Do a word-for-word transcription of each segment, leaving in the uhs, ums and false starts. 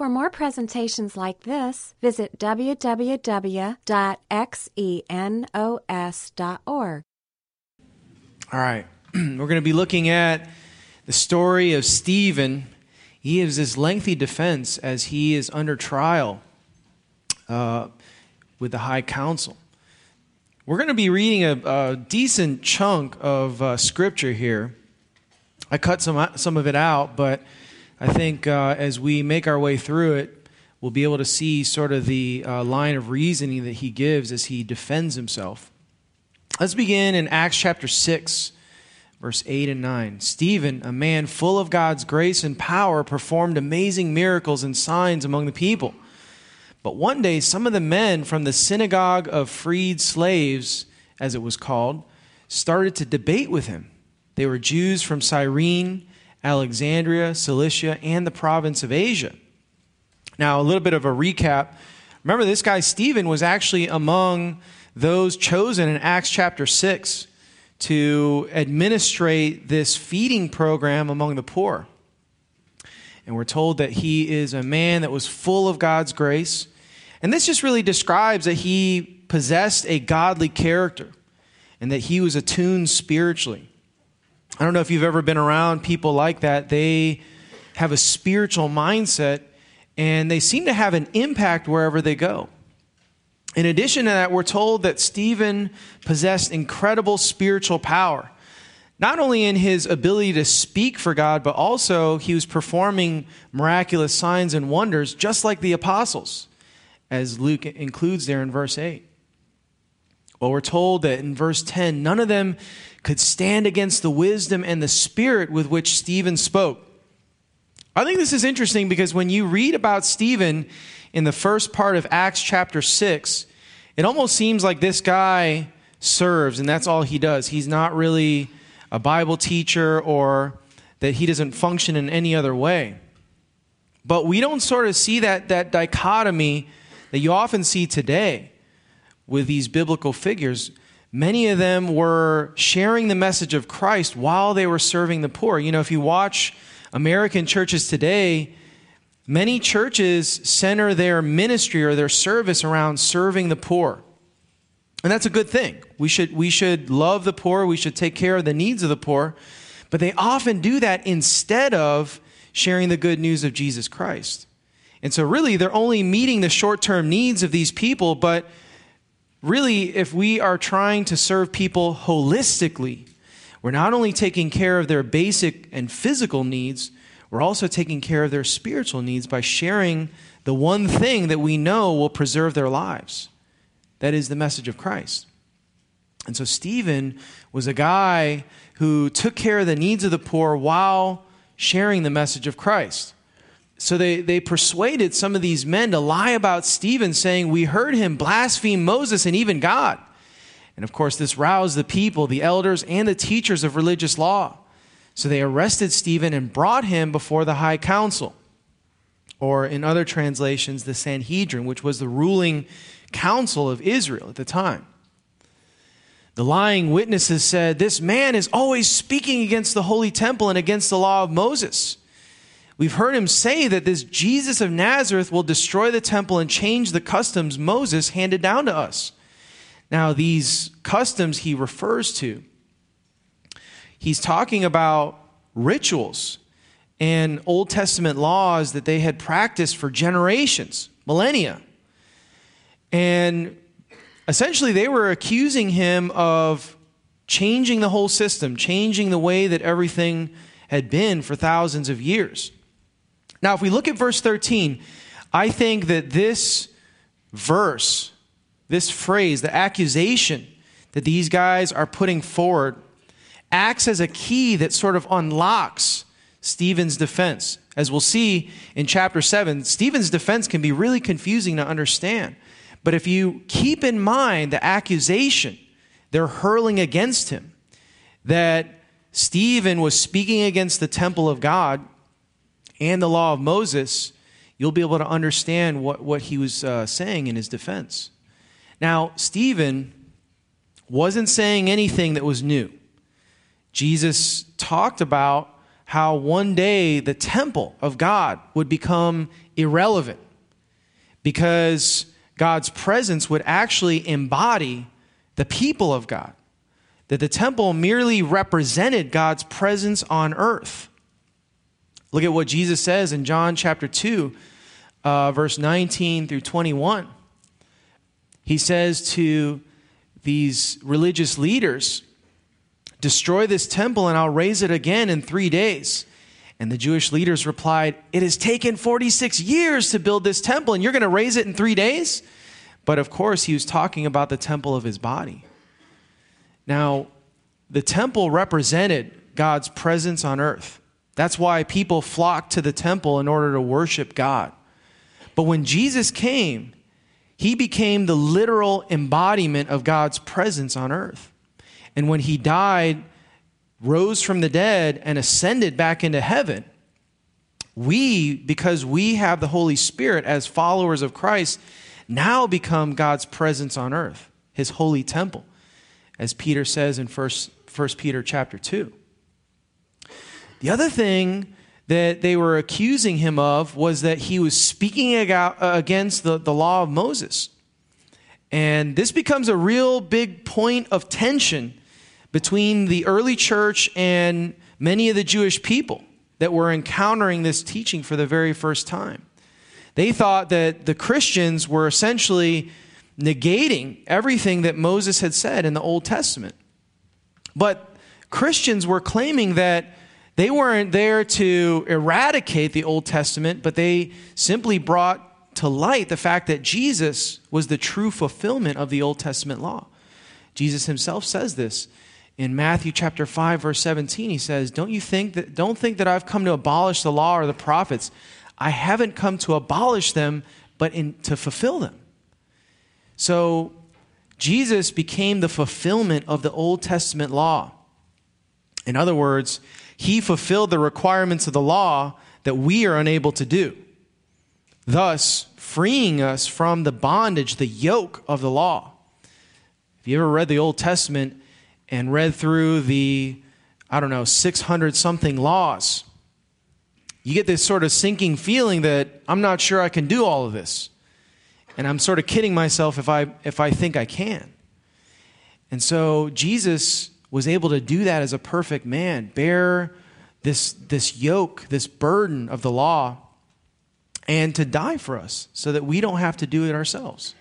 For more presentations like this, visit w w w dot xenos dot org. All right, we're going to be looking at the story of Stephen. He gives this lengthy defense as he is under trial uh, with the High Council. We're going to be reading a, a decent chunk of uh, scripture here. I cut some some of it out, but I think uh, as we make our way through it, we'll be able to see sort of the uh, line of reasoning that he gives as he defends himself. Let's begin in Acts chapter six, verse eight and nine. Stephen, a man full of God's grace and power, performed amazing miracles and signs among the people. But one day, some of the men from the synagogue of freed slaves, as it was called, started to debate with him. They were Jews from Cyrene, Alexandria, Cilicia, and the province of Asia. Now, a little bit of a recap. Remember, this guy Stephen was actually among those chosen in Acts chapter six to administrate this feeding program among the poor. And we're told that he is a man that was full of God's grace. And this just really describes that he possessed a godly character and that he was attuned spiritually. I don't know if you've ever been around people like that. They have a spiritual mindset, and they seem to have an impact wherever they go. In addition to that, we're told that Stephen possessed incredible spiritual power, not only in his ability to speak for God, but also he was performing miraculous signs and wonders, just like the apostles, as Luke includes there in verse eight. Well, we're told that in verse ten, none of them could stand against the wisdom and the spirit with which Stephen spoke. I think this is interesting because when you read about Stephen in the first part of Acts chapter six, it almost seems like this guy serves and that's all he does. He's not really a Bible teacher or that he doesn't function in any other way. But we don't sort of see that, that dichotomy that you often see today with these biblical figures. Many of them were sharing the message of Christ while they were serving the poor. You know, if you watch American churches today, many churches center their ministry or their service around serving the poor. And that's a good thing. We should, we should love the poor. We should take care of the needs of the poor. But they often do that instead of sharing the good news of Jesus Christ. And so really, they're only meeting the short-term needs of these people, but really, if we are trying to serve people holistically, we're not only taking care of their basic and physical needs, we're also taking care of their spiritual needs by sharing the one thing that we know will preserve their lives. That is the message of Christ. And so Stephen was a guy who took care of the needs of the poor while sharing the message of Christ. So they, they persuaded some of these men to lie about Stephen, saying, "We heard him blaspheme Moses and even God." And of course, this roused the people, the elders, and the teachers of religious law. So they arrested Stephen and brought him before the High Council, or in other translations, the Sanhedrin, which was the ruling council of Israel at the time. The lying witnesses said, "This man is always speaking against the holy temple and against the law of Moses. We've heard him say that this Jesus of Nazareth will destroy the temple and change the customs Moses handed down to us." Now, these customs he refers to, he's talking about rituals and Old Testament laws that they had practiced for generations, millennia. And essentially, they were accusing him of changing the whole system, changing the way that everything had been for thousands of years. Now, if we look at verse thirteen, I think that this verse, this phrase, the accusation that these guys are putting forward, acts as a key that sort of unlocks Stephen's defense. As we'll see in chapter seven, Stephen's defense can be really confusing to understand. But if you keep in mind the accusation they're hurling against him, that Stephen was speaking against the temple of God and the law of Moses, you'll be able to understand what, what he was uh, saying in his defense. Now, Stephen wasn't saying anything that was new. Jesus talked about how one day the temple of God would become irrelevant because God's presence would actually embody the people of God, that the temple merely represented God's presence on earth. Look at what Jesus says in John chapter two, uh, verse nineteen through twenty-one. He says to these religious leaders, "Destroy this temple and I'll raise it again in three days. And the Jewish leaders replied, "It has taken forty-six years to build this temple and you're going to raise it in three days? But of course, he was talking about the temple of his body. Now, the temple represented God's presence on earth. That's why people flocked to the temple in order to worship God. But when Jesus came, he became the literal embodiment of God's presence on earth. And when he died, rose from the dead, and ascended back into heaven, we, because we have the Holy Spirit as followers of Christ, now become God's presence on earth, his holy temple, as Peter says in First Peter chapter two. The other thing that they were accusing him of was that he was speaking against the, the law of Moses. And this becomes a real big point of tension between the early church and many of the Jewish people that were encountering this teaching for the very first time. They thought that the Christians were essentially negating everything that Moses had said in the Old Testament. But Christians were claiming that they weren't there to eradicate the Old Testament, but they simply brought to light the fact that Jesus was the true fulfillment of the Old Testament law. Jesus himself says this in Matthew chapter five, verse seventeen. He says, don't you think that, don't think that I've come to abolish the law or the prophets. I haven't come to abolish them, but in, to fulfill them. So Jesus became the fulfillment of the Old Testament law. In other words, he fulfilled the requirements of the law that we are unable to do, thus freeing us from the bondage, the yoke of the law. If you ever read the Old Testament and read through the, I don't know, six hundred something laws, you get this sort of sinking feeling that I'm not sure I can do all of this. And I'm sort of kidding myself if I, if I think I can. And so Jesus was able to do that as a perfect man, bear this, this yoke, this burden of the law, and to die for us so that we don't have to do it ourselves.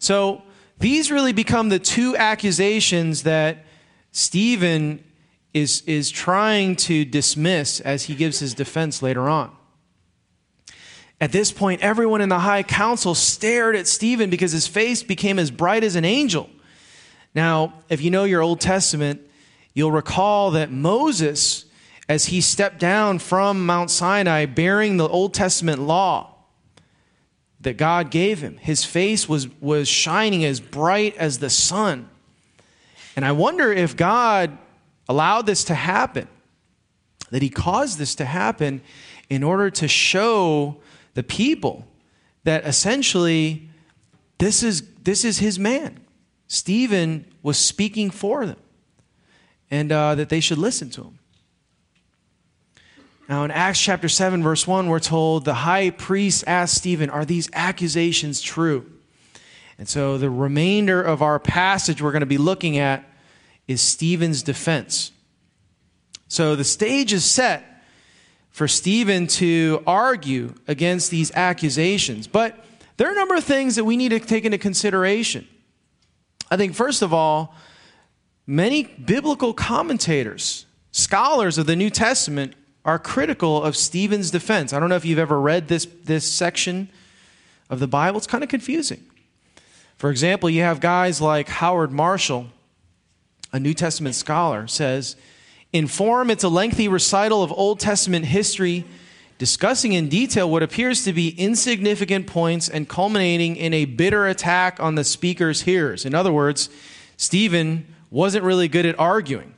So these really become the two accusations that Stephen is, is trying to dismiss as he gives his defense later on. At this point, everyone in the high council stared at Stephen because his face became as bright as an angel. Now, if you know your Old Testament, you'll recall that Moses, as he stepped down from Mount Sinai bearing the Old Testament law that God gave him, his face was, was shining as bright as the sun. And I wonder if God allowed this to happen, that he caused this to happen in order to show the people that essentially this is, this is his man. Stephen was speaking for them and uh, that they should listen to him. Now, in Acts chapter seven, verse one, we're told the high priest asked Stephen, are these accusations true? And so the remainder of our passage we're going to be looking at is Stephen's defense. So the stage is set for Stephen to argue against these accusations. But there are a number of things that we need to take into consideration. I think, first of all, many biblical commentators, scholars of the New Testament, are critical of Stephen's defense. I don't know if you've ever read this, this section of the Bible. It's kind of confusing. For example, you have guys like Howard Marshall, a New Testament scholar, says, in form, it's a lengthy recital of Old Testament history, discussing in detail what appears to be insignificant points and culminating in a bitter attack on the speaker's hearers. In other words, Stephen wasn't really good at arguing.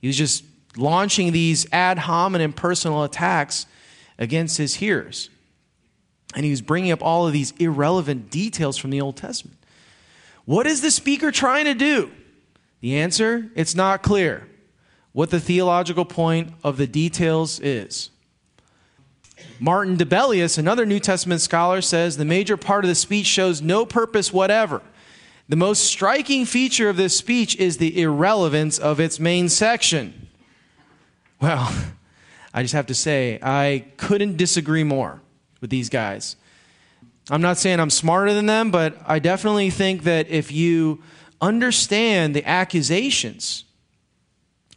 He was just launching these ad hominem personal attacks against his hearers. And he was bringing up all of these irrelevant details from the Old Testament. What is the speaker trying to do? The answer, it's not clear. what the theological point of the details is. Martin Dibelius, another New Testament scholar, says the major part of the speech shows no purpose whatever. The most striking feature of this speech is the irrelevance of its main section. Well, I just have to say, I couldn't disagree more with these guys. I'm not saying I'm smarter than them, but I definitely think that if you understand the accusations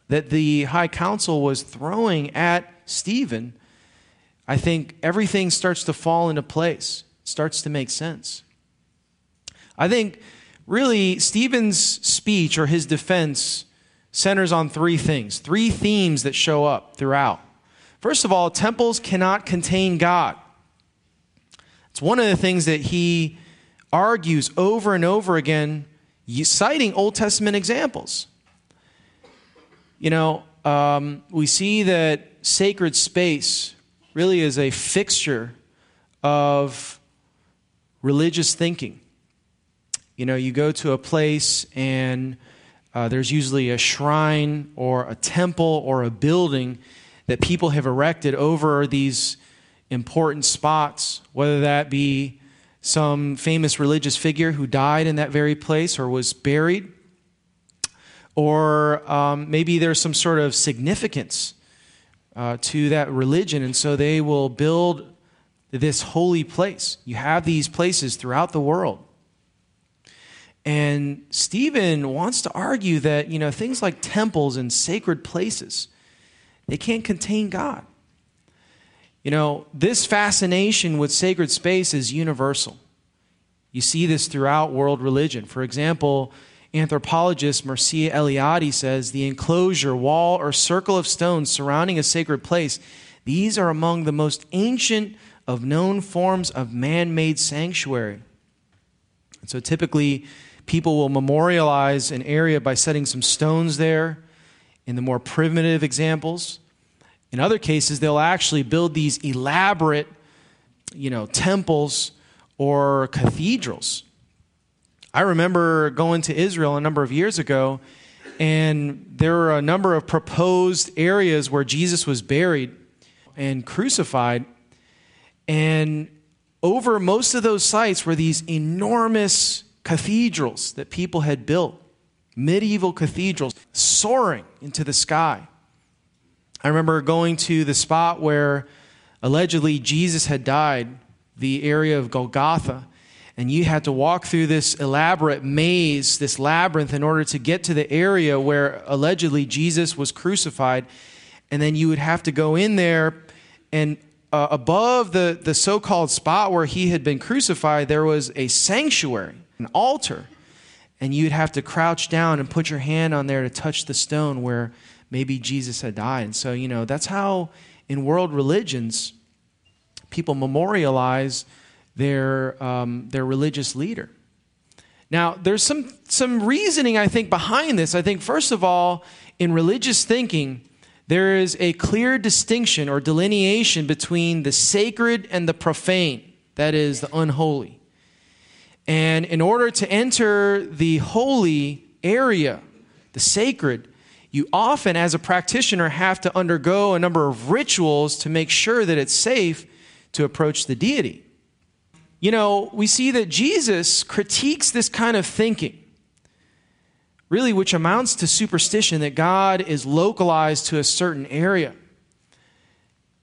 that the High Council was throwing at Stephen, I think everything starts to fall into place, starts to make sense. I think really Stephen's speech or his defense centers on three things, three themes that show up throughout. First of all, temples cannot contain God. It's one of the things that he argues over and over again, citing Old Testament examples. You know, um, we see that sacred space really is a fixture of religious thinking. You know, you go to a place and uh, there's usually a shrine or a temple or a building that people have erected over these important spots, whether that be some famous religious figure who died in that very place or was buried, or um, maybe there's some sort of significance Uh, to that religion, and so they will build this holy place. You have these places throughout the world. And Stephen wants to argue that, you know, things like temples and sacred places, they can't contain God. You know, this fascination with sacred space is universal. You see this throughout world religion. For example, anthropologist Mircea Eliade says, the enclosure, wall, or circle of stones surrounding a sacred place, these are among the most ancient of known forms of man-made sanctuary. And so typically, people will memorialize an area by setting some stones there in the more primitive examples. In other cases, they'll actually build these elaborate, you know, temples or cathedrals. I remember going to Israel a number of years ago, and there were a number of proposed areas where Jesus was buried and crucified. And over most of those sites were these enormous cathedrals that people had built, medieval cathedrals soaring into the sky. I remember going to the spot where allegedly Jesus had died, the area of Golgotha. And you had to walk through this elaborate maze, this labyrinth, in order to get to the area where allegedly Jesus was crucified. And then you would have to go in there, and uh, above the, the so-called spot where he had been crucified, there was a sanctuary, an altar. And you'd have to crouch down and put your hand on there to touch the stone where maybe Jesus had died. And so, you know, that's how in world religions people memorialize their um, their religious leader. Now, there's some some reasoning, I think, behind this. I think, first of all, in religious thinking, there is a clear distinction or delineation between the sacred and the profane, that is, the unholy. And in order to enter the holy area, the sacred, you often, as a practitioner, have to undergo a number of rituals to make sure that it's safe to approach the deity. You know, we see that Jesus critiques this kind of thinking, really, which amounts to superstition, that God is localized to a certain area.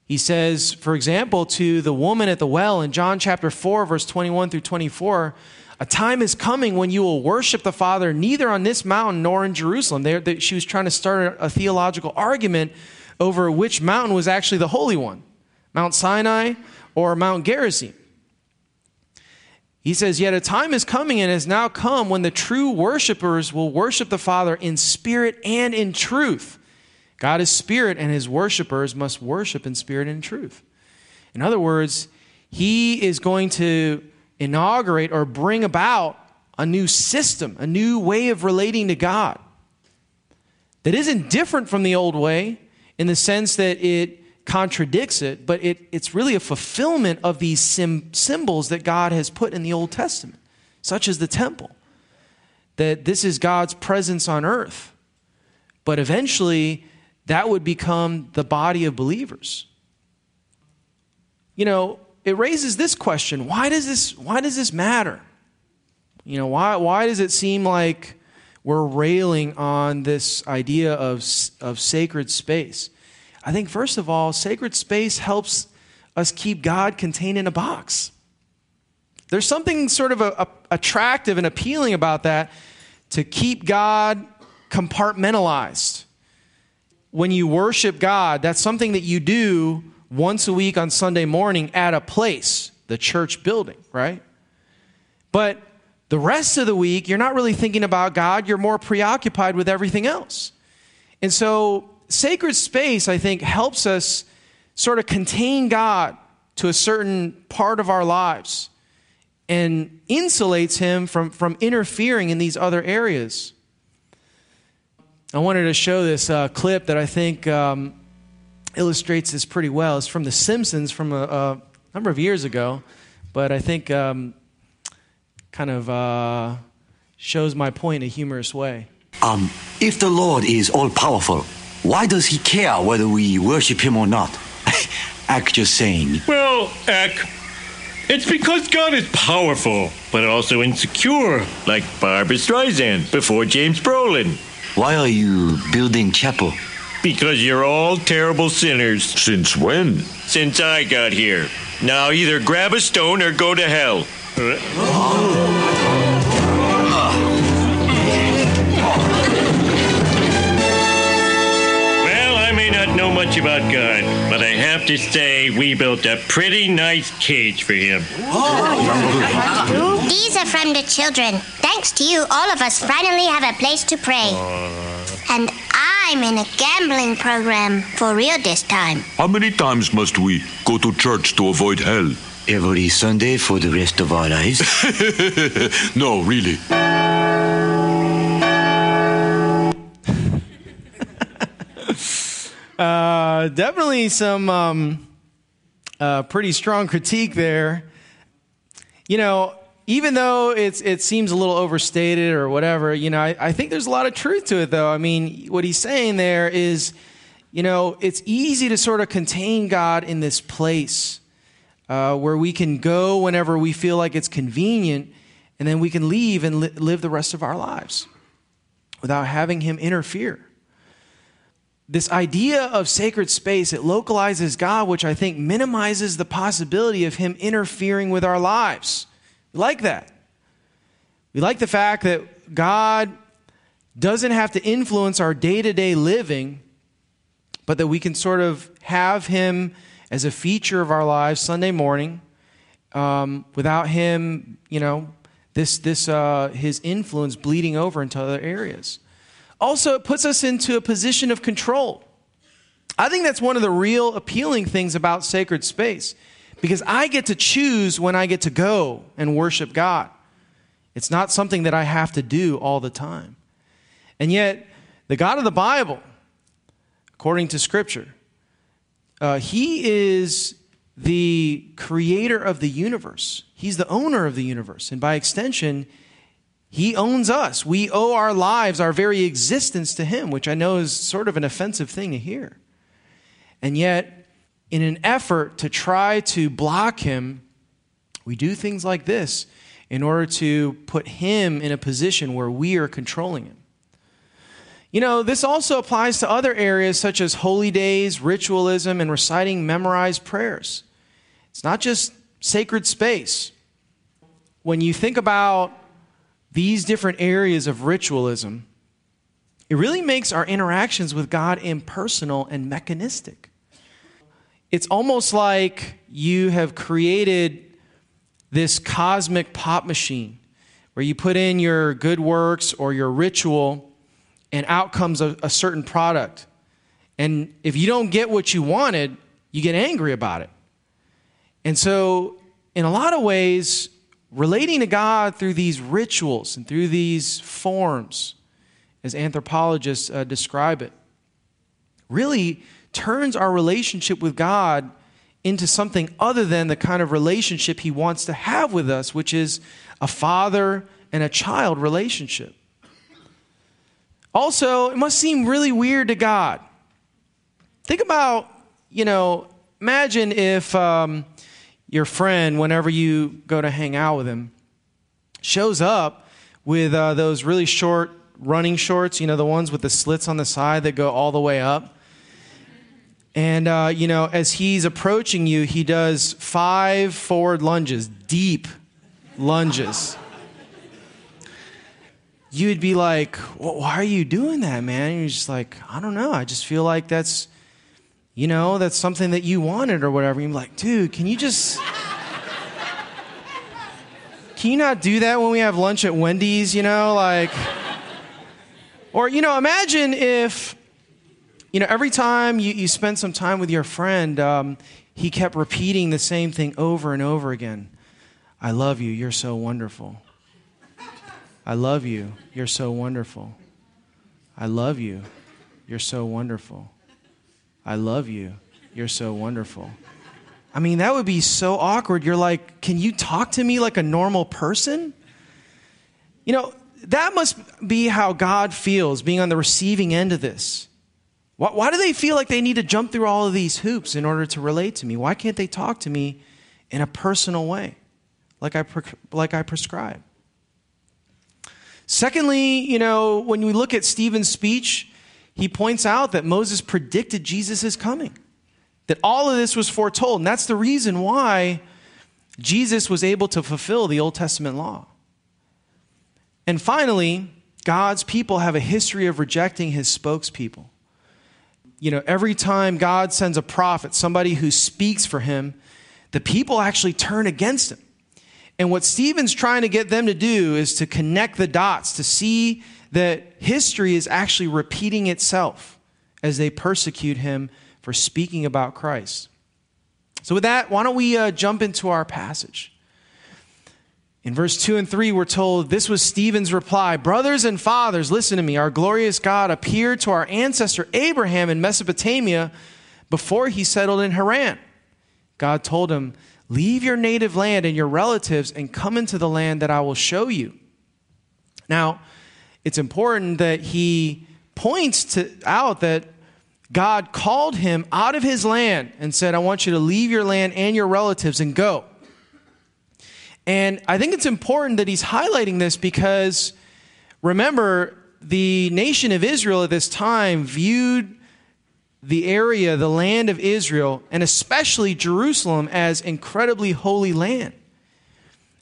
He says, for example, to the woman at the well in John chapter four, verse twenty-one through twenty-four, a time is coming when you will worship the Father neither on this mountain nor in Jerusalem. There, they, she was trying to start a, a theological argument over which mountain was actually the holy one, Mount Sinai or Mount Gerizim. He says, yet a time is coming and has now come when the true worshipers will worship the Father in spirit and in truth. God is spirit, and his worshipers must worship in spirit and in truth. In other words, he is going to inaugurate or bring about a new system, a new way of relating to God that isn't different from the old way in the sense that it contradicts it, but it, it's really a fulfillment of these sim, symbols that God has put in the Old Testament, such as the temple, that this is God's presence on earth. But eventually, that would become the body of believers. You know, it raises this question, why does this, why does this matter? You know, why, why does it seem like we're railing on this idea of, of sacred space? I think, first of all, sacred space helps us keep God contained in a box. There's something sort of a, a, attractive and appealing about that, to keep God compartmentalized. When you worship God, that's something that you do once a week on Sunday morning at a place, the church building, right? But the rest of the week, you're not really thinking about God. You're more preoccupied with everything else. And so sacred space, I think, helps us sort of contain God to a certain part of our lives and insulates him from, from interfering in these other areas. I wanted to show this uh, clip that I think um, illustrates this pretty well. It's from The Simpsons from a, a number of years ago, but I think um, kind of uh, shows my point in a humorous way. Um, if the Lord is all-powerful, why does he care whether we worship him or not? Ak just saying. Well, Ak, it's because God is powerful, but also insecure, like Barbra Streisand before James Brolin. Why are you building chapel? Because you're all terrible sinners. Since when? Since I got here. Now either grab a stone or go to hell. Oh. Know much about God, but I have to say we built a pretty nice cage for him. These are from the children. Thanks to you, all of us finally have a place to pray. And I'm in a gambling program for real this time. How many times must we go to church to avoid hell? Every Sunday for the rest of our lives. No, really. Uh, definitely some um, uh, pretty strong critique there. You know, even though it's it seems a little overstated or whatever, you know, I, I think there's a lot of truth to it, though. I mean, what he's saying there is, you know, it's easy to sort of contain God in this place uh, where we can go whenever we feel like it's convenient, and then we can leave and li- live the rest of our lives without having him interfere. This idea of sacred space, it localizes God, which I think minimizes the possibility of him interfering with our lives. We like that. We like the fact that God doesn't have to influence our day-to-day living, but that we can sort of have him as a feature of our lives Sunday morning, um, without him, you know, this this uh, his influence bleeding over into other areas. Also, it puts us into a position of control. I think that's one of the real appealing things about sacred space, because I get to choose when I get to go and worship God. It's not something that I have to do all the time. And yet, the God of the Bible, according to Scripture, uh, he is the creator of the universe. He's the owner of the universe, and by extension, he owns us. We owe our lives, our very existence to him, which I know is sort of an offensive thing to hear. And yet, in an effort to try to block him, we do things like this in order to put him in a position where we are controlling him. You know, this also applies to other areas such as holy days, ritualism, and reciting memorized prayers. It's not just sacred space. When you think about these different areas of ritualism, it really makes our interactions with God impersonal and mechanistic. It's almost like you have created this cosmic pop machine where you put in your good works or your ritual and out comes a, a certain product. And if you don't get what you wanted, you get angry about it. And so in a lot of ways, relating to God through these rituals and through these forms, as anthropologists uh, describe it, really turns our relationship with God into something other than the kind of relationship he wants to have with us, which is a father and a child relationship. Also, it must seem really weird to God Think about, you know, imagine if um, your friend, whenever you go to hang out with him, shows up with uh, those really short running shorts, you know, the ones with the slits on the side that go all the way up. And, uh, you know, as he's approaching you, he does five forward lunges, deep lunges. You'd be like, well, why are you doing that, man? And you're just like, I don't know. I just feel like that's, you know, that's something that you wanted or whatever. You're like, dude, can you just... can you not do that when we have lunch at Wendy's, you know? Like... Or, you know, imagine if, you know, every time you, you spend some time with your friend, um, he kept repeating the same thing over and over again. I love you. You're so wonderful. I love you. You're so wonderful. I love you. You're so wonderful. I love you. You're so wonderful. I mean, that would be so awkward. You're like, can you talk to me like a normal person? You know, that must be how God feels, being on the receiving end of this. Why, why do they feel like they need to jump through all of these hoops in order to relate to me? Why can't they talk to me in a personal way, like I, like I prescribe? Secondly, you know, when we look at Stephen's speech, he points out that Moses predicted Jesus' coming, that all of this was foretold. And that's the reason why Jesus was able to fulfill the Old Testament law. And finally, God's people have a history of rejecting his spokespeople. You know, every time God sends a prophet, somebody who speaks for him, the people actually turn against him. And what Stephen's trying to get them to do is to connect the dots, to see that history is actually repeating itself as they persecute him for speaking about Christ. So with that, why don't we uh, jump into our passage? In verse two and three, we're told, this was Stephen's reply. Brothers and fathers, listen to me. Our glorious God appeared to our ancestor Abraham in Mesopotamia before he settled in Haran. God told him, leave your native land and your relatives and come into the land that I will show you. Now, it's important that he points to, out that God called him out of his land and said, I want you to leave your land and your relatives and go. And I think it's important that he's highlighting this because, remember, the nation of Israel at this time viewed the area, the land of Israel, and especially Jerusalem, as incredibly holy land.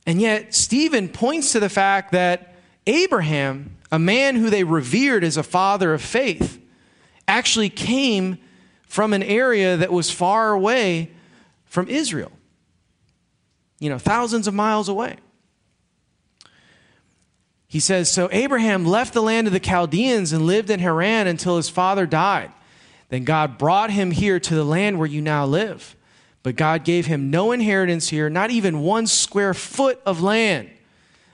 And yet, Stephen points to the fact that Abraham, a man who they revered as a father of faith, actually came from an area that was far away from Israel. You know, thousands of miles away. He says, so Abraham left the land of the Chaldeans and lived in Haran until his father died. Then God brought him here to the land where you now live. But God gave him no inheritance here, not even one square foot of land.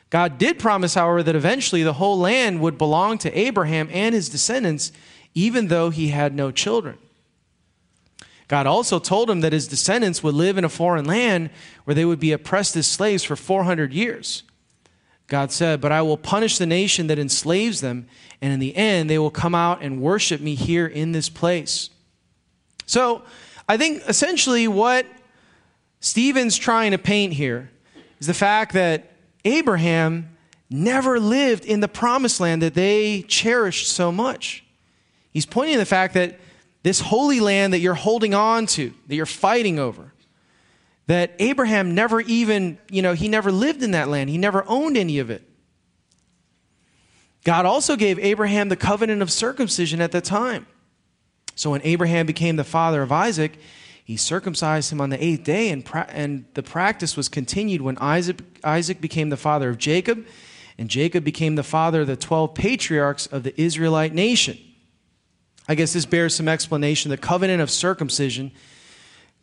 God did promise, however, that eventually the whole land would belong to Abraham and his descendants, even though he had no children. God also told him that his descendants would live in a foreign land where they would be oppressed as slaves for four hundred years. God said, but I will punish the nation that enslaves them, and in the end, they will come out and worship me here in this place. So I think essentially what Stephen's trying to paint here is the fact that Abraham never lived in the promised land that they cherished so much. He's pointing to the fact that this holy land that you're holding on to, that you're fighting over, that Abraham never even, you know, he never lived in that land. He never owned any of it. God also gave Abraham the covenant of circumcision at the time. So when Abraham became the father of Isaac, he circumcised him on the eighth day, and, pra- and the practice was continued when Isaac, Isaac became the father of Jacob, and Jacob became the father of the twelve patriarchs of the Israelite nation. I guess this bears some explanation. The covenant of circumcision.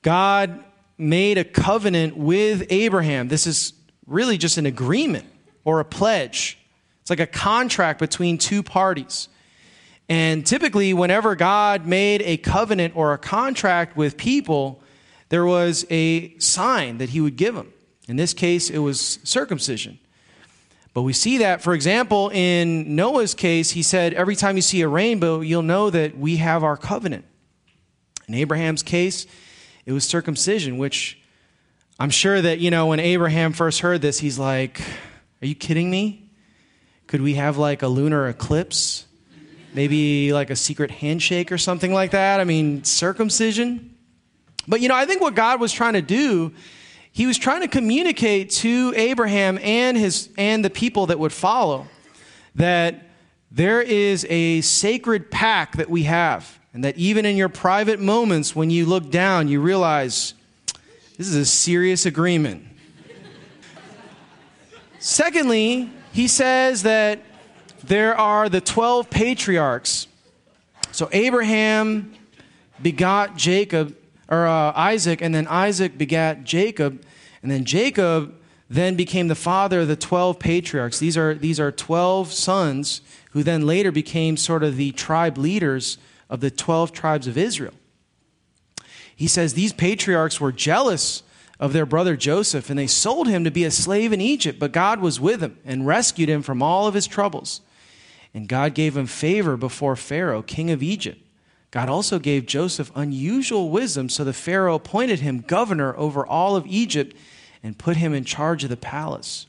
God made a covenant with Abraham. This is really just an agreement or a pledge. It's like a contract between two parties. And typically, whenever God made a covenant or a contract with people, there was a sign that he would give them. In this case, it was circumcision. But we see that, for example, in Noah's case, he said, every time you see a rainbow, you'll know that we have our covenant. In Abraham's case, it was circumcision, which I'm sure that, you know, when Abraham first heard this, he's like, are you kidding me? Could we have like a lunar eclipse? Maybe like a secret handshake or something like that? I mean, circumcision? But, you know, I think what God was trying to do, he was trying to communicate to Abraham and his and the people that would follow that there is a sacred pact that we have, and that even in your private moments when you look down, you realize this is a serious agreement. Secondly, he says that there are the twelve patriarchs. So Abraham begot Jacob, or uh, Isaac, and then Isaac begat Jacob, and then Jacob then became the father of the twelve patriarchs. These are these are twelve sons who then later became sort of the tribe leaders of the twelve tribes of Israel. He says these patriarchs were jealous of their brother Joseph, and they sold him to be a slave in Egypt, but God was with him and rescued him from all of his troubles. And God gave him favor before Pharaoh, king of Egypt. God also gave Joseph unusual wisdom, so the Pharaoh appointed him governor over all of Egypt and put him in charge of the palace.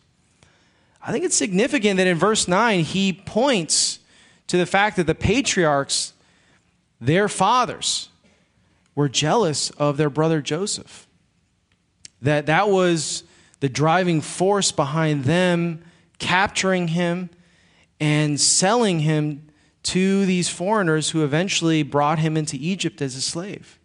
I think it's significant that in verse nine, he points to the fact that the patriarchs, their fathers, were jealous of their brother Joseph. That that was the driving force behind them capturing him and selling him to these foreigners who eventually brought him into Egypt as a slave.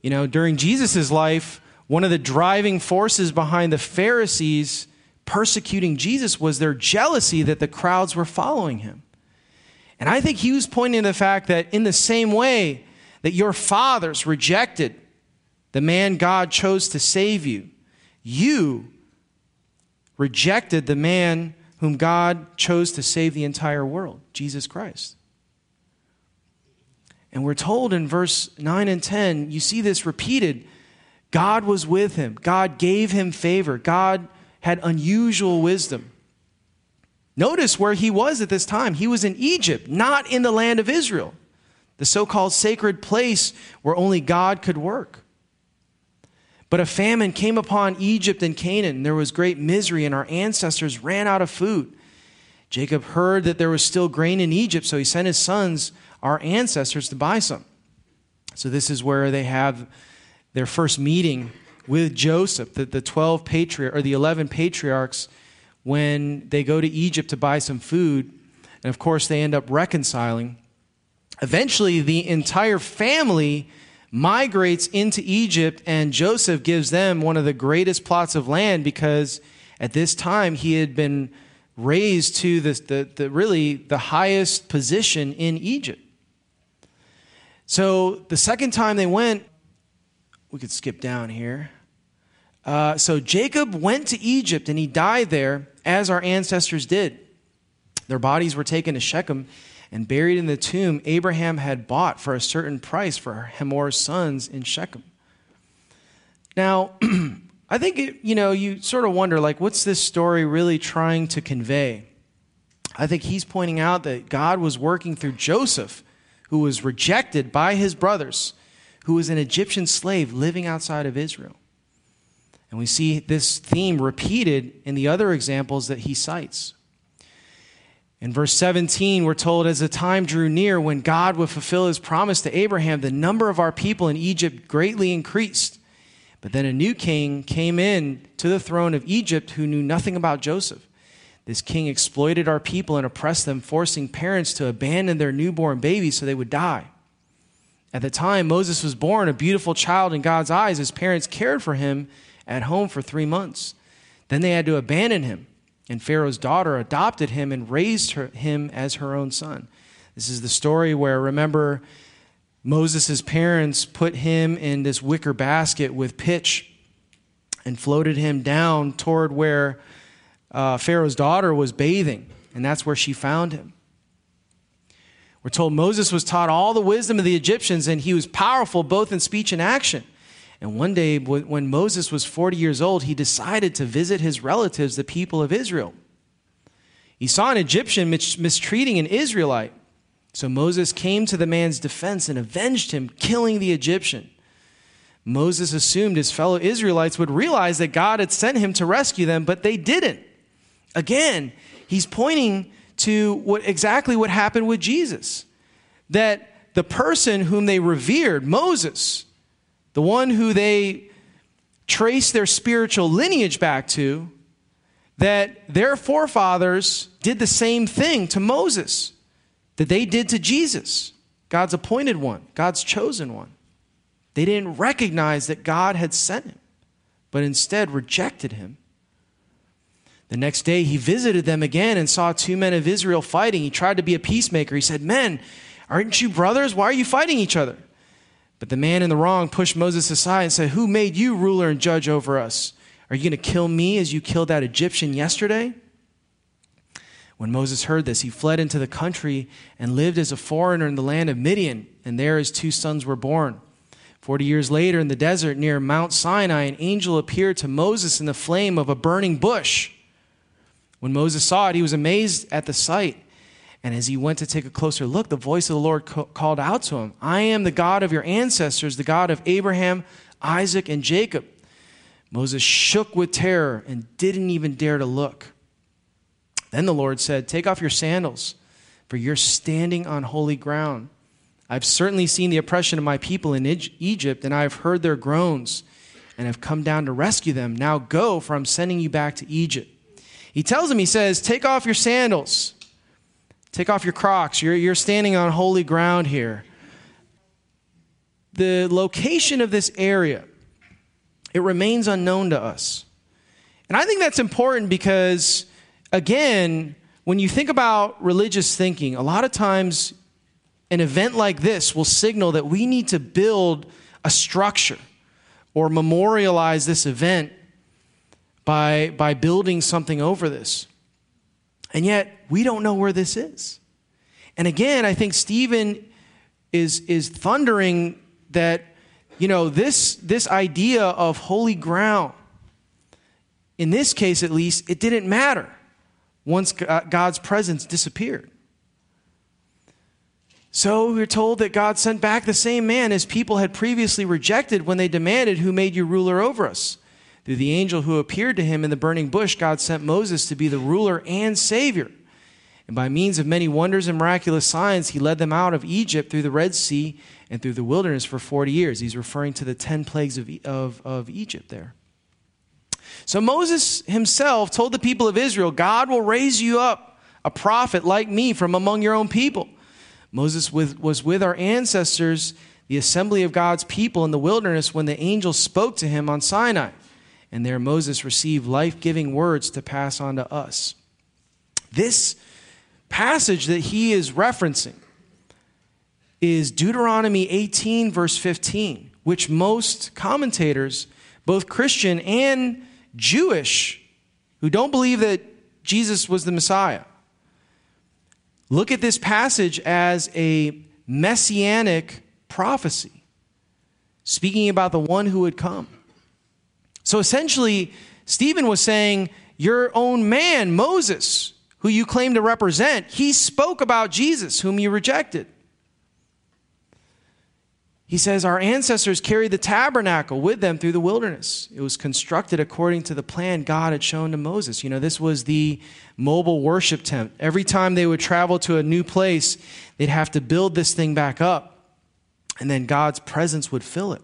You know, during Jesus' life, one of the driving forces behind the Pharisees persecuting Jesus was their jealousy that the crowds were following him. And I think he was pointing to the fact that in the same way that your fathers rejected the man God chose to save you, you rejected the man whom God chose to save the entire world, Jesus Christ. And we're told in verse nine and ten, you see this repeated. God was with him. God gave him favor. God had unusual wisdom. Notice where he was at this time. He was in Egypt, not in the land of Israel, the so-called sacred place where only God could work. But a famine came upon Egypt and Canaan, and there was great misery, and our ancestors ran out of food. Jacob heard that there was still grain in Egypt, so he sent his sons, our ancestors, to buy some. So this is where they have their first meeting with Joseph, the, the twelve patriarchs, or the eleven patriarchs, when they go to Egypt to buy some food. And of course, they end up reconciling. Eventually, the entire family migrates into Egypt, and Joseph gives them one of the greatest plots of land, because at this time he had been raised to the, the, the really the highest position in Egypt. So the second time they went, we could skip down here. Uh, so Jacob went to Egypt, and he died there, as our ancestors did. Their bodies were taken to Shechem and buried in the tomb Abraham had bought for a certain price for Hamor's sons in Shechem. Now, I think, it, you know, you sort of wonder, like, what's this story really trying to convey? I think he's pointing out that God was working through Joseph, who was rejected by his brothers, who was an Egyptian slave living outside of Israel. And we see this theme repeated in the other examples that he cites. In verse seventeen, we're told, as the time drew near when God would fulfill his promise to Abraham, the number of our people in Egypt greatly increased. But then a new king came in to the throne of Egypt who knew nothing about Joseph. This king exploited our people and oppressed them, forcing parents to abandon their newborn babies so they would die. At the time Moses was born, a beautiful child in God's eyes, his parents cared for him at home for three months. Then they had to abandon him. And Pharaoh's daughter adopted him and raised her, him as her own son. This is the story where, remember, Moses' parents put him in this wicker basket with pitch and floated him down toward where uh, Pharaoh's daughter was bathing. And that's where she found him. We're told Moses was taught all the wisdom of the Egyptians, and he was powerful both in speech and action. And one day, when Moses was forty years old, he decided to visit his relatives, the people of Israel. He saw an Egyptian mistreating an Israelite, So Moses came to the man's defense and avenged him, killing the Egyptian. Moses assumed his fellow Israelites would realize that God had sent him to rescue them, but they didn't. Again, he's pointing to what exactly what happened with Jesus, that the person whom they revered, Moses, the one who they traced their spiritual lineage back to, that their forefathers did the same thing to Moses that they did to Jesus, God's appointed one, God's chosen one. They didn't recognize that God had sent him, but instead rejected him. The next day, he visited them again and saw two men of Israel fighting. He tried to be a peacemaker. He said, "Men, aren't you brothers? Why are you fighting each other?" But the man in the wrong pushed Moses aside and said, "Who made you ruler and judge over us? Are you going to kill me as you killed that Egyptian yesterday?" When Moses heard this, he fled into the country and lived as a foreigner in the land of Midian, and there his two sons were born. Forty years later, in the desert near Mount Sinai, an angel appeared to Moses in the flame of a burning bush. When Moses saw it, he was amazed at the sight, and as he went to take a closer look, the voice of the Lord co- called out to him, "I am the God of your ancestors, the God of Abraham, Isaac, and Jacob." Moses shook with terror and didn't even dare to look. Then the Lord said, "Take off your sandals, for you're standing on holy ground. I've certainly seen the oppression of my people in Egypt, and I've heard their groans, and have come down to rescue them. Now go, for I'm sending you back to Egypt." He tells him, he says, take off your sandals. Take off your Crocs. You're, you're standing on holy ground here. The location of this area, it remains unknown to us. And I think that's important because, again, when you think about religious thinking, a lot of times an event like this will signal that we need to build a structure or memorialize this event by, by building something over this. And yet, we don't know where this is. And again, I think Stephen is, is thundering that, you know, this, this idea of holy ground, in this case at least, it didn't matter once God's presence disappeared. So we're told that God sent back the same man his people had previously rejected when they demanded, "Who made you ruler over us?" Through the angel who appeared to him in the burning bush, God sent Moses to be the ruler and savior. And by means of many wonders and miraculous signs, he led them out of Egypt through the Red Sea and through the wilderness for forty years. He's referring to the ten plagues of, of, of Egypt there. So Moses himself told the people of Israel, "God will raise you up a prophet like me from among your own people." Moses with, was with our ancestors, the assembly of God's people in the wilderness, when the angel spoke to him on Sinai. And there Moses received life-giving words to pass on to us. This passage that he is referencing is Deuteronomy eighteen, verse fifteen, which most commentators, both Christian and Jewish, who don't believe that Jesus was the Messiah, look at this passage as a messianic prophecy, speaking about the one who would come. So essentially, Stephen was saying, your own man, Moses, who you claim to represent, he spoke about Jesus, whom you rejected. He says, our ancestors carried the tabernacle with them through the wilderness. It was constructed according to the plan God had shown to Moses. You know, this was the mobile worship tent. Every time they would travel to a new place, they'd have to build this thing back up, and then God's presence would fill it.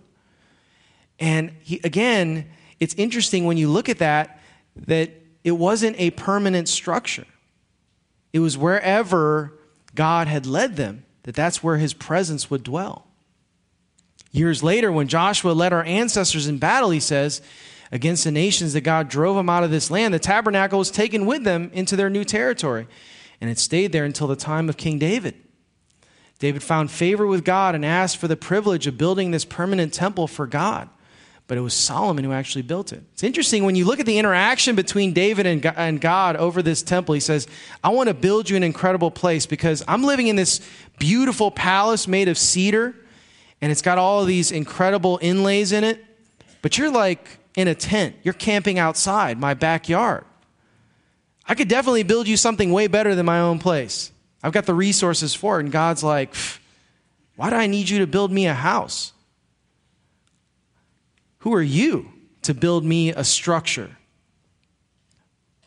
And he, again, it's interesting when you look at that, that it wasn't a permanent structure. It was wherever God had led them, that that's where his presence would dwell. Years later, when Joshua led our ancestors in battle, he says, against the nations that God drove them out of this land, the tabernacle was taken with them into their new territory, and it stayed there until the time of King David. David found favor with God and asked for the privilege of building this permanent temple for God, but it was Solomon who actually built it. It's interesting, when you look at the interaction between David and God over this temple, he says, I want to build you an incredible place because I'm living in this beautiful palace made of cedar, and it's got all of these incredible inlays in it, but you're like in a tent. You're camping outside my backyard. I could definitely build you something way better than my own place. I've got the resources for it. And God's like, why do I need you to build me a house? Who are you to build me a structure?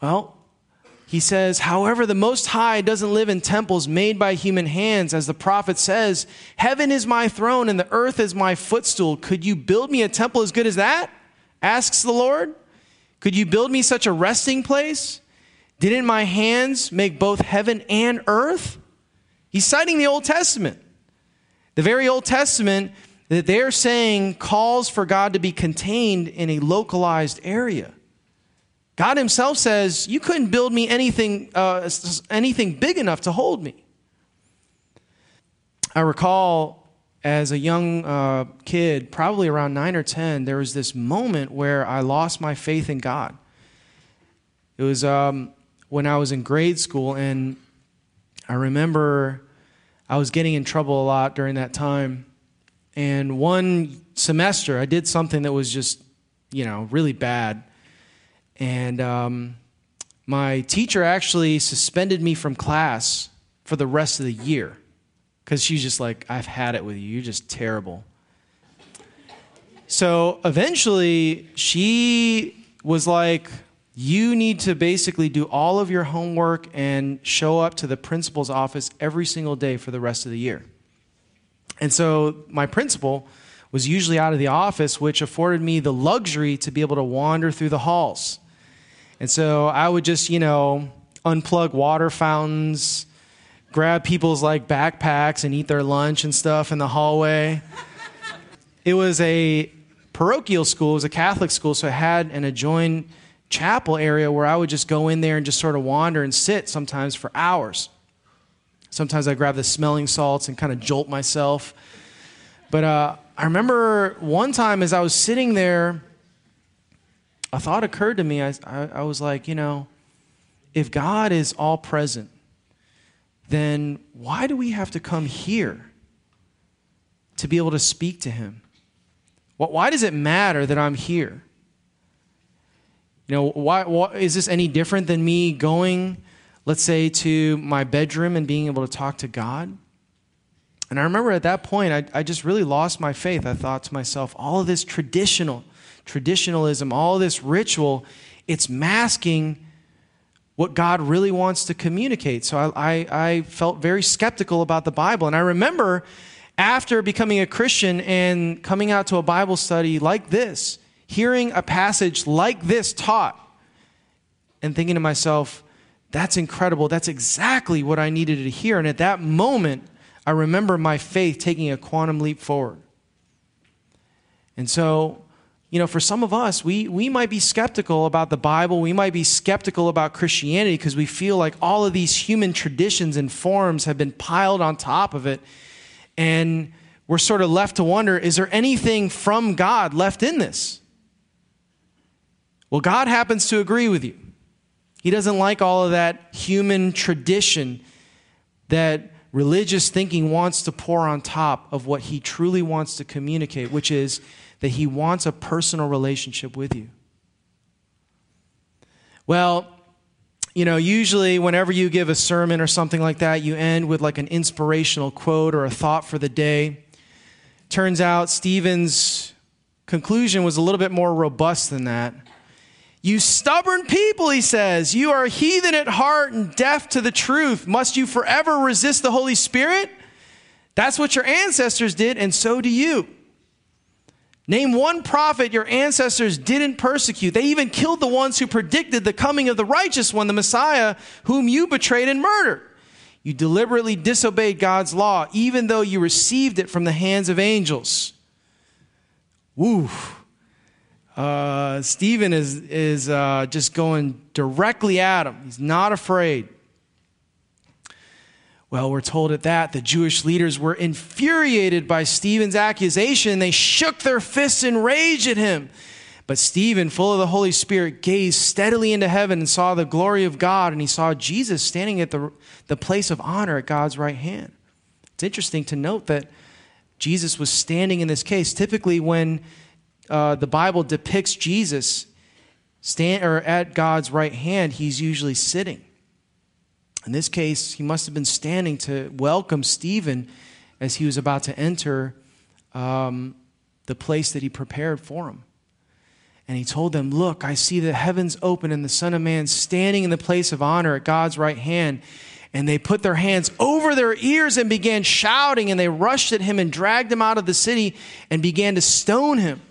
Well, he says, however, the Most High doesn't live in temples made by human hands. As the prophet says, heaven is my throne and the earth is my footstool. Could you build me a temple as good as that? Asks the Lord. Could you build me such a resting place? Didn't my hands make both heaven and earth? He's citing the Old Testament. The very Old Testament that they're saying calls for God to be contained in a localized area. God himself says, you couldn't build me anything, uh, anything big enough to hold me. I recall as a young uh, kid, probably around nine or ten, there was this moment where I lost my faith in God. It was um, when I was in grade school, and I remember I was getting in trouble a lot during that time. And one semester, I did something that was just, you know, really bad. And um, my teacher actually suspended me from class for the rest of the year because she's just like, I've had it with you. You're just terrible. So eventually she was like, you need to basically do all of your homework and show up to the principal's office every single day for the rest of the year. And so my principal was usually out of the office, which afforded me the luxury to be able to wander through the halls. And so I would just, you know, unplug water fountains, grab people's like backpacks and eat their lunch and stuff in the hallway. It was a parochial school, it was a Catholic school, so it had an adjoined chapel area where I would just go in there and just sort of wander and sit sometimes for hours. Sometimes I grab the smelling salts and kind of jolt myself. But uh, I remember one time as I was sitting there, a thought occurred to me. I, I, I was like, you know, if God is all present, then why do we have to come here to be able to speak to him? Why does it matter that I'm here? You know, why, why is this any different than me going, let's say, to my bedroom and being able to talk to God? And I remember at that point, I, I just really lost my faith. I thought to myself, all of this traditional, traditionalism, all this ritual, it's masking what God really wants to communicate. So I, I, I felt very skeptical about the Bible. And I remember after becoming a Christian and coming out to a Bible study like this, hearing a passage like this taught and thinking to myself, that's incredible. That's exactly what I needed to hear. And at that moment, I remember my faith taking a quantum leap forward. And so, you know, for some of us, we, we might be skeptical about the Bible. We might be skeptical about Christianity because we feel like all of these human traditions and forms have been piled on top of it. And we're sort of left to wonder, is there anything from God left in this? Well, God happens to agree with you. He doesn't like all of that human tradition that religious thinking wants to pour on top of what he truly wants to communicate, which is that he wants a personal relationship with you. Well, you know, usually whenever you give a sermon or something like that, you end with like an inspirational quote or a thought for the day. Turns out Stephen's conclusion was a little bit more robust than that. You stubborn people, he says, you are heathen at heart and deaf to the truth. Must you forever resist the Holy Spirit? That's what your ancestors did, and so do you. Name one prophet your ancestors didn't persecute. They even killed the ones who predicted the coming of the righteous one, the Messiah, whom you betrayed and murdered. You deliberately disobeyed God's law, even though you received it from the hands of angels. Woo. Uh, Stephen is, is uh, just going directly at him. He's not afraid. Well, we're told at that the Jewish leaders were infuriated by Stephen's accusation. They shook their fists in rage at him. But Stephen, full of the Holy Spirit, gazed steadily into heaven and saw the glory of God, and he saw Jesus standing at the, the place of honor at God's right hand. It's interesting to note that Jesus was standing in this case. Typically when Uh, the Bible depicts Jesus stand, or at God's right hand, he's usually sitting. In this case, he must have been standing to welcome Stephen as he was about to enter um, the place that he prepared for him. And he told them, look, I see the heavens open and the Son of Man standing in the place of honor at God's right hand. And they put their hands over their ears and began shouting, and they rushed at him and dragged him out of the city and began to stone him.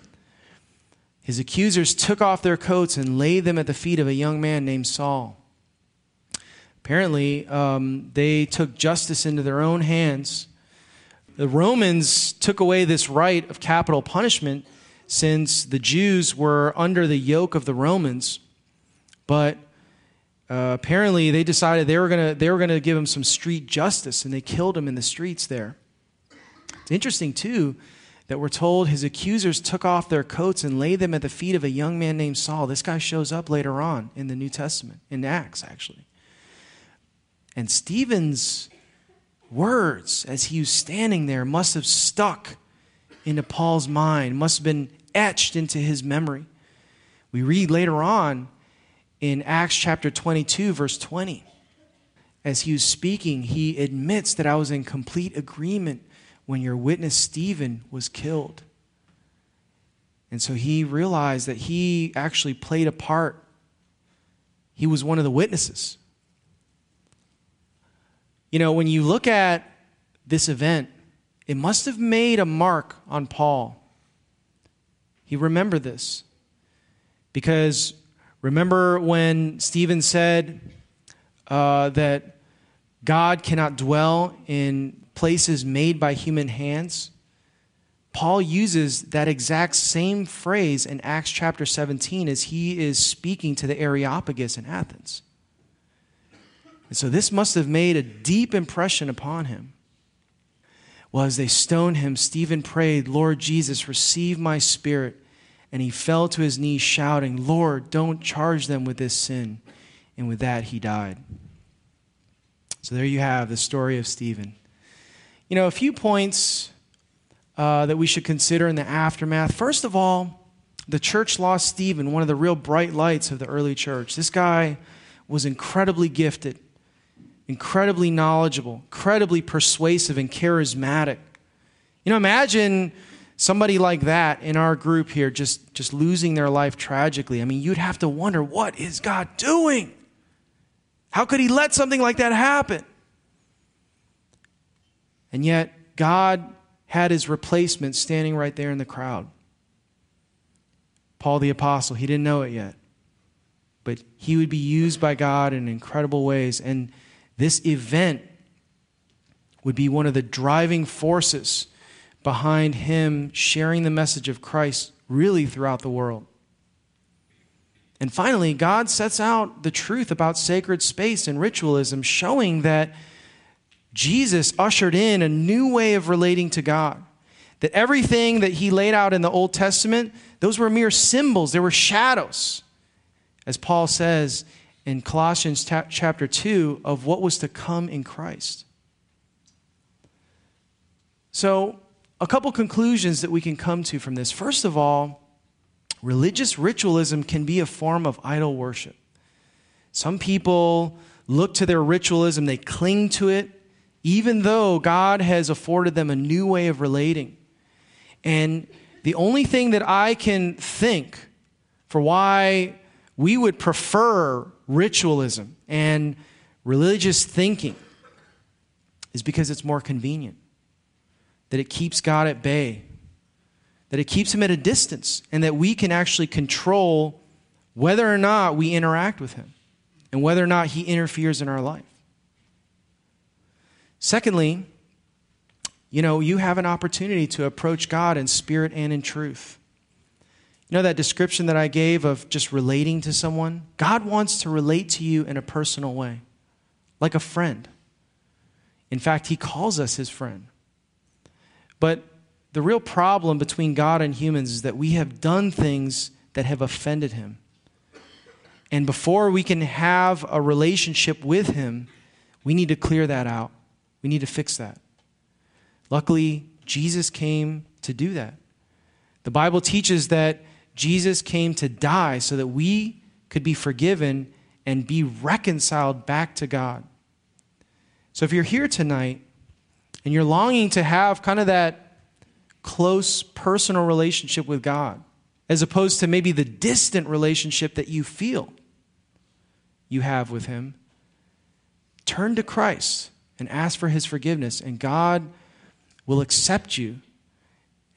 His accusers took off their coats and laid them at the feet of a young man named Saul. Apparently, um, they took justice into their own hands. The Romans took away this right of capital punishment since the Jews were under the yoke of the Romans, but uh, apparently they decided they were going to they were going to give him some street justice, and they killed him in the streets there. It's interesting too that we're told his accusers took off their coats and laid them at the feet of a young man named Saul. This guy shows up later on in the New Testament, in Acts actually. And Stephen's words as he was standing there must have stuck into Paul's mind, must have been etched into his memory. We read later on in Acts chapter twenty-two, verse twenty, as he was speaking, he admits that I was in complete agreement when your witness Stephen was killed. And so he realized that he actually played a part. He was one of the witnesses. You know, when you look at this event, it must have made a mark on Paul. He remembered this. Because remember when Stephen said uh, that God cannot dwell in places made by human hands? Paul uses that exact same phrase in Acts chapter seventeen as he is speaking to the Areopagus in Athens. And so this must have made a deep impression upon him. Well, as they stoned him, Stephen prayed, Lord Jesus, receive my spirit. And he fell to his knees shouting, Lord, don't charge them with this sin. And with that, he died. So there you have the story of Stephen. You know, a few points uh, that we should consider in the aftermath. First of all, the church lost Stephen, one of the real bright lights of the early church. This guy was incredibly gifted, incredibly knowledgeable, incredibly persuasive and charismatic. You know, imagine somebody like that in our group here just, just losing their life tragically. I mean, you'd have to wonder, what is God doing? How could he let something like that happen? And yet, God had his replacement standing right there in the crowd. Paul the Apostle, he didn't know it yet. But he would be used by God in incredible ways. And this event would be one of the driving forces behind him sharing the message of Christ really throughout the world. And finally, God sets out the truth about sacred space and ritualism, showing that Jesus ushered in a new way of relating to God. That everything that he laid out in the Old Testament, those were mere symbols, they were shadows. As Paul says in Colossians chapter two, of what was to come in Christ. So, a couple conclusions that we can come to from this. First of all, religious ritualism can be a form of idol worship. Some people look to their ritualism, they cling to it, even though God has afforded them a new way of relating. And the only thing that I can think for why we would prefer ritualism and religious thinking is because it's more convenient, that it keeps God at bay, that it keeps him at a distance, and that we can actually control whether or not we interact with him and whether or not he interferes in our life. Secondly, you know, you have an opportunity to approach God in spirit and in truth. You know that description that I gave of just relating to someone? God wants to relate to you in a personal way, like a friend. In fact, he calls us his friend. But the real problem between God and humans is that we have done things that have offended him. And before we can have a relationship with him, we need to clear that out. We need to fix that. Luckily, Jesus came to do that. The Bible teaches that Jesus came to die so that we could be forgiven and be reconciled back to God. So if you're here tonight and you're longing to have kind of that close personal relationship with God, as opposed to maybe the distant relationship that you feel you have with him, turn to Christ and ask for his forgiveness, and God will accept you,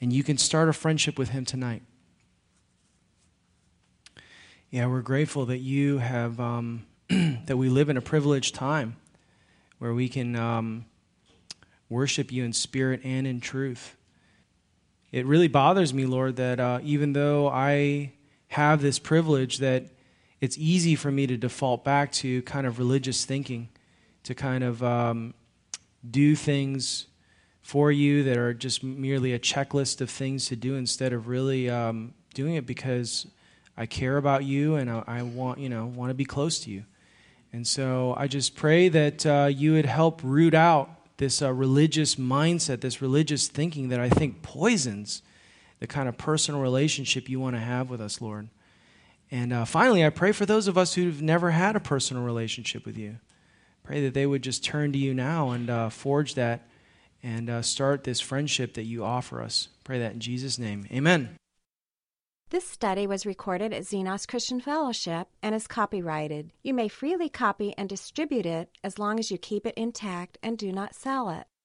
and you can start a friendship with him tonight. Yeah, we're grateful that you have, um, that we live in a privileged time where we can um, worship you in spirit and in truth. It really bothers me, Lord, that uh, even though I have this privilege, that it's easy for me to default back to kind of religious thinking, to kind of um, do things for you that are just merely a checklist of things to do instead of really um, doing it because I care about you and I, I want, you know, want to be close to you. And so I just pray that uh, you would help root out this uh, religious mindset, this religious thinking that I think poisons the kind of personal relationship you want to have with us, Lord. And uh, finally, I pray for those of us who've never had a personal relationship with you. Pray that they would just turn to you now and uh, forge that and uh, start this friendship that you offer us. Pray that in Jesus' name. Amen. This study was recorded at Xenos Christian Fellowship and is copyrighted. You may freely copy and distribute it as long as you keep it intact and do not sell it.